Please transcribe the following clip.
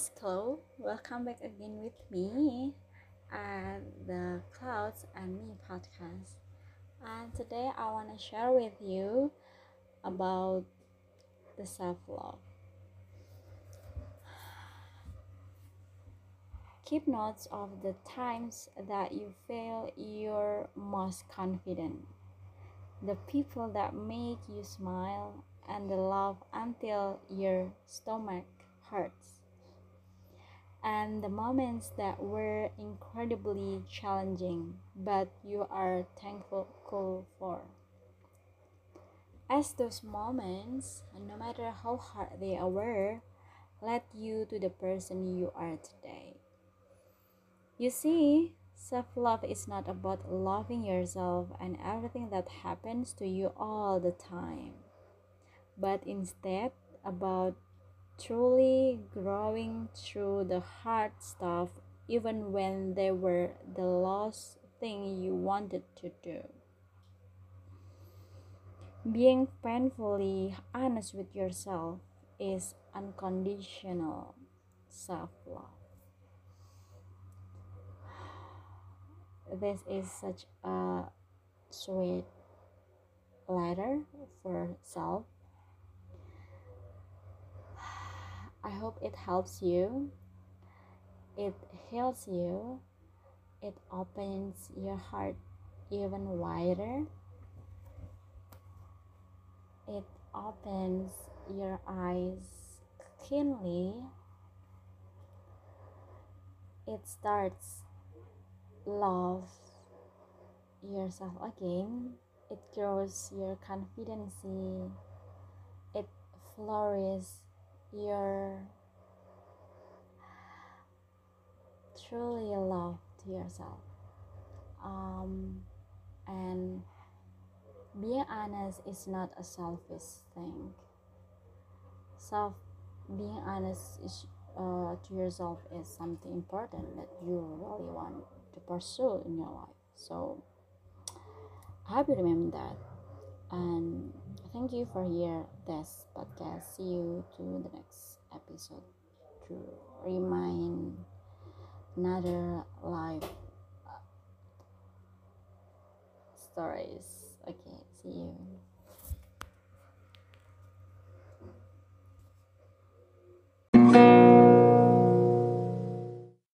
is Chloe. Welcome back again with me at the Clouds and Me podcast. And today I want to share with you about the self-love. Keep notes of the times that you feel you're most confident, the people that make you smile, and the love until your stomach hurts, and the moments that were incredibly challenging but you are thankful for. As those moments, no matter how hard they were, led you to the person you are today. You see, self-love is not about loving yourself and everything that happens to you all the time, but instead about truly growing through the hard stuff, even when they were the last thing you wanted to do. Being painfully honest with yourself is unconditional self-love. This is such a sweet letter for self. I hope it helps you, it heals you, it opens your heart even wider, it opens your eyes keenly, it starts love yourself again, it grows your confidence, it flourishes your truly love to yourself, and being honest is not a selfish thing. Being honest is, to yourself is something important that you really want to pursue in your life. So I hope you remember that, and thank you for hearing this podcast. See you to the next episode to remind another life stories. Okay, see you.